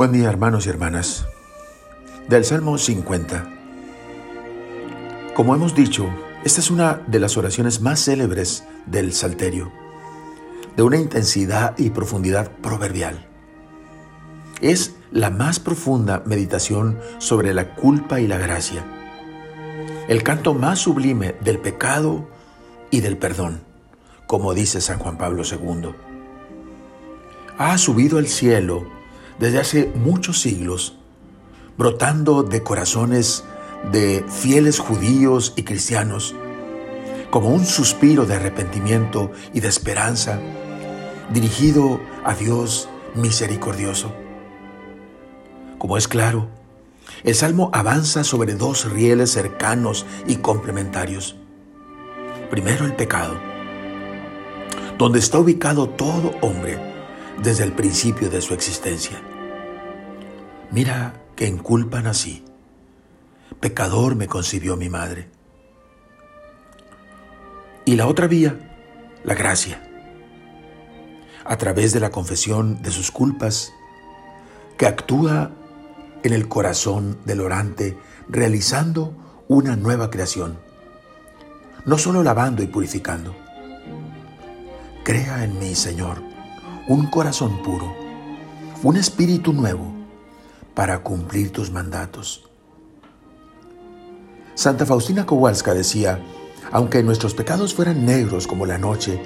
Buen día, hermanos y hermanas. Del Salmo 50. Como hemos dicho, esta es una de las oraciones más célebres del Salterio, de una intensidad y profundidad proverbial. Es la más profunda meditación sobre la culpa y la gracia, el canto más sublime del pecado y del perdón, como dice San Juan Pablo II. Ha subido al cielo desde hace muchos siglos, brotando de corazones de fieles judíos y cristianos, como un suspiro de arrepentimiento y de esperanza, dirigido a Dios misericordioso. Como es claro, el Salmo avanza sobre dos rieles cercanos y complementarios. Primero, el pecado, donde está ubicado todo hombre desde el principio de su existencia. Mira que en culpa nací, pecador me concibió mi madre. Y la otra vía, la gracia, a través de la confesión de sus culpas, que actúa en el corazón del orante, realizando una nueva creación, no solo lavando y purificando. Crea en mí, Señor, un corazón puro, un espíritu nuevo, para cumplir tus mandatos. Santa Faustina Kowalska decía: aunque nuestros pecados fueran negros como la noche,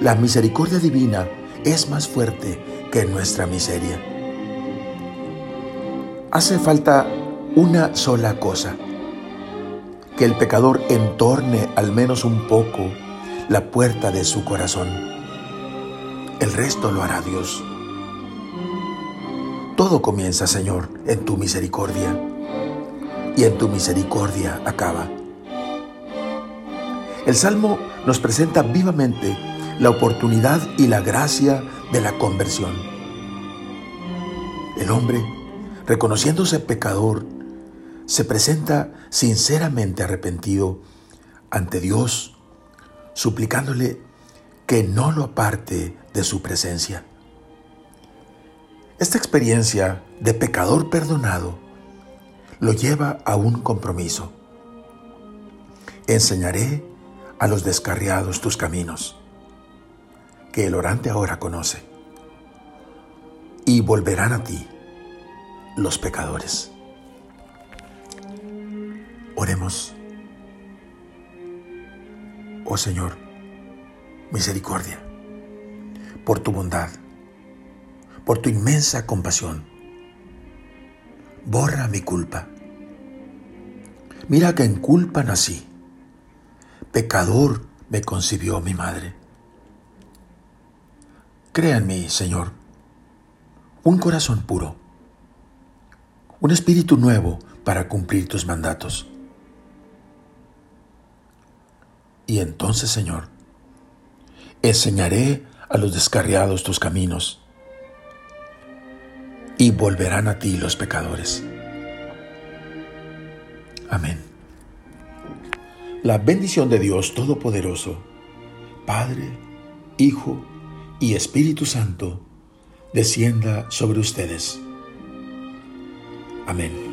la misericordia divina es más fuerte que nuestra miseria. Hace falta una sola cosa: que el pecador entorne al menos un poco la puerta de su corazón. El resto lo hará Dios. Todo comienza, Señor, en tu misericordia, y en tu misericordia acaba. El Salmo nos presenta vivamente la oportunidad y la gracia de la conversión. El hombre, reconociéndose pecador, se presenta sinceramente arrepentido ante Dios, suplicándole que no lo aparte de su presencia. Esta experiencia de pecador perdonado lo lleva a un compromiso. Enseñaré a los descarriados tus caminos, que el orante ahora conoce, y volverán a ti los pecadores. Oremos. Oh Señor, misericordia, por tu bondad, por tu inmensa compasión, borra mi culpa. Mira que en culpa nací, pecador me concibió mi madre. Crea en mí, Señor, un corazón puro, un espíritu nuevo para cumplir tus mandatos. Y entonces, Señor, enseñaré a los descarriados tus caminos, y volverán a ti los pecadores. Amén. La bendición de Dios Todopoderoso, Padre, Hijo y Espíritu Santo, descienda sobre ustedes. Amén.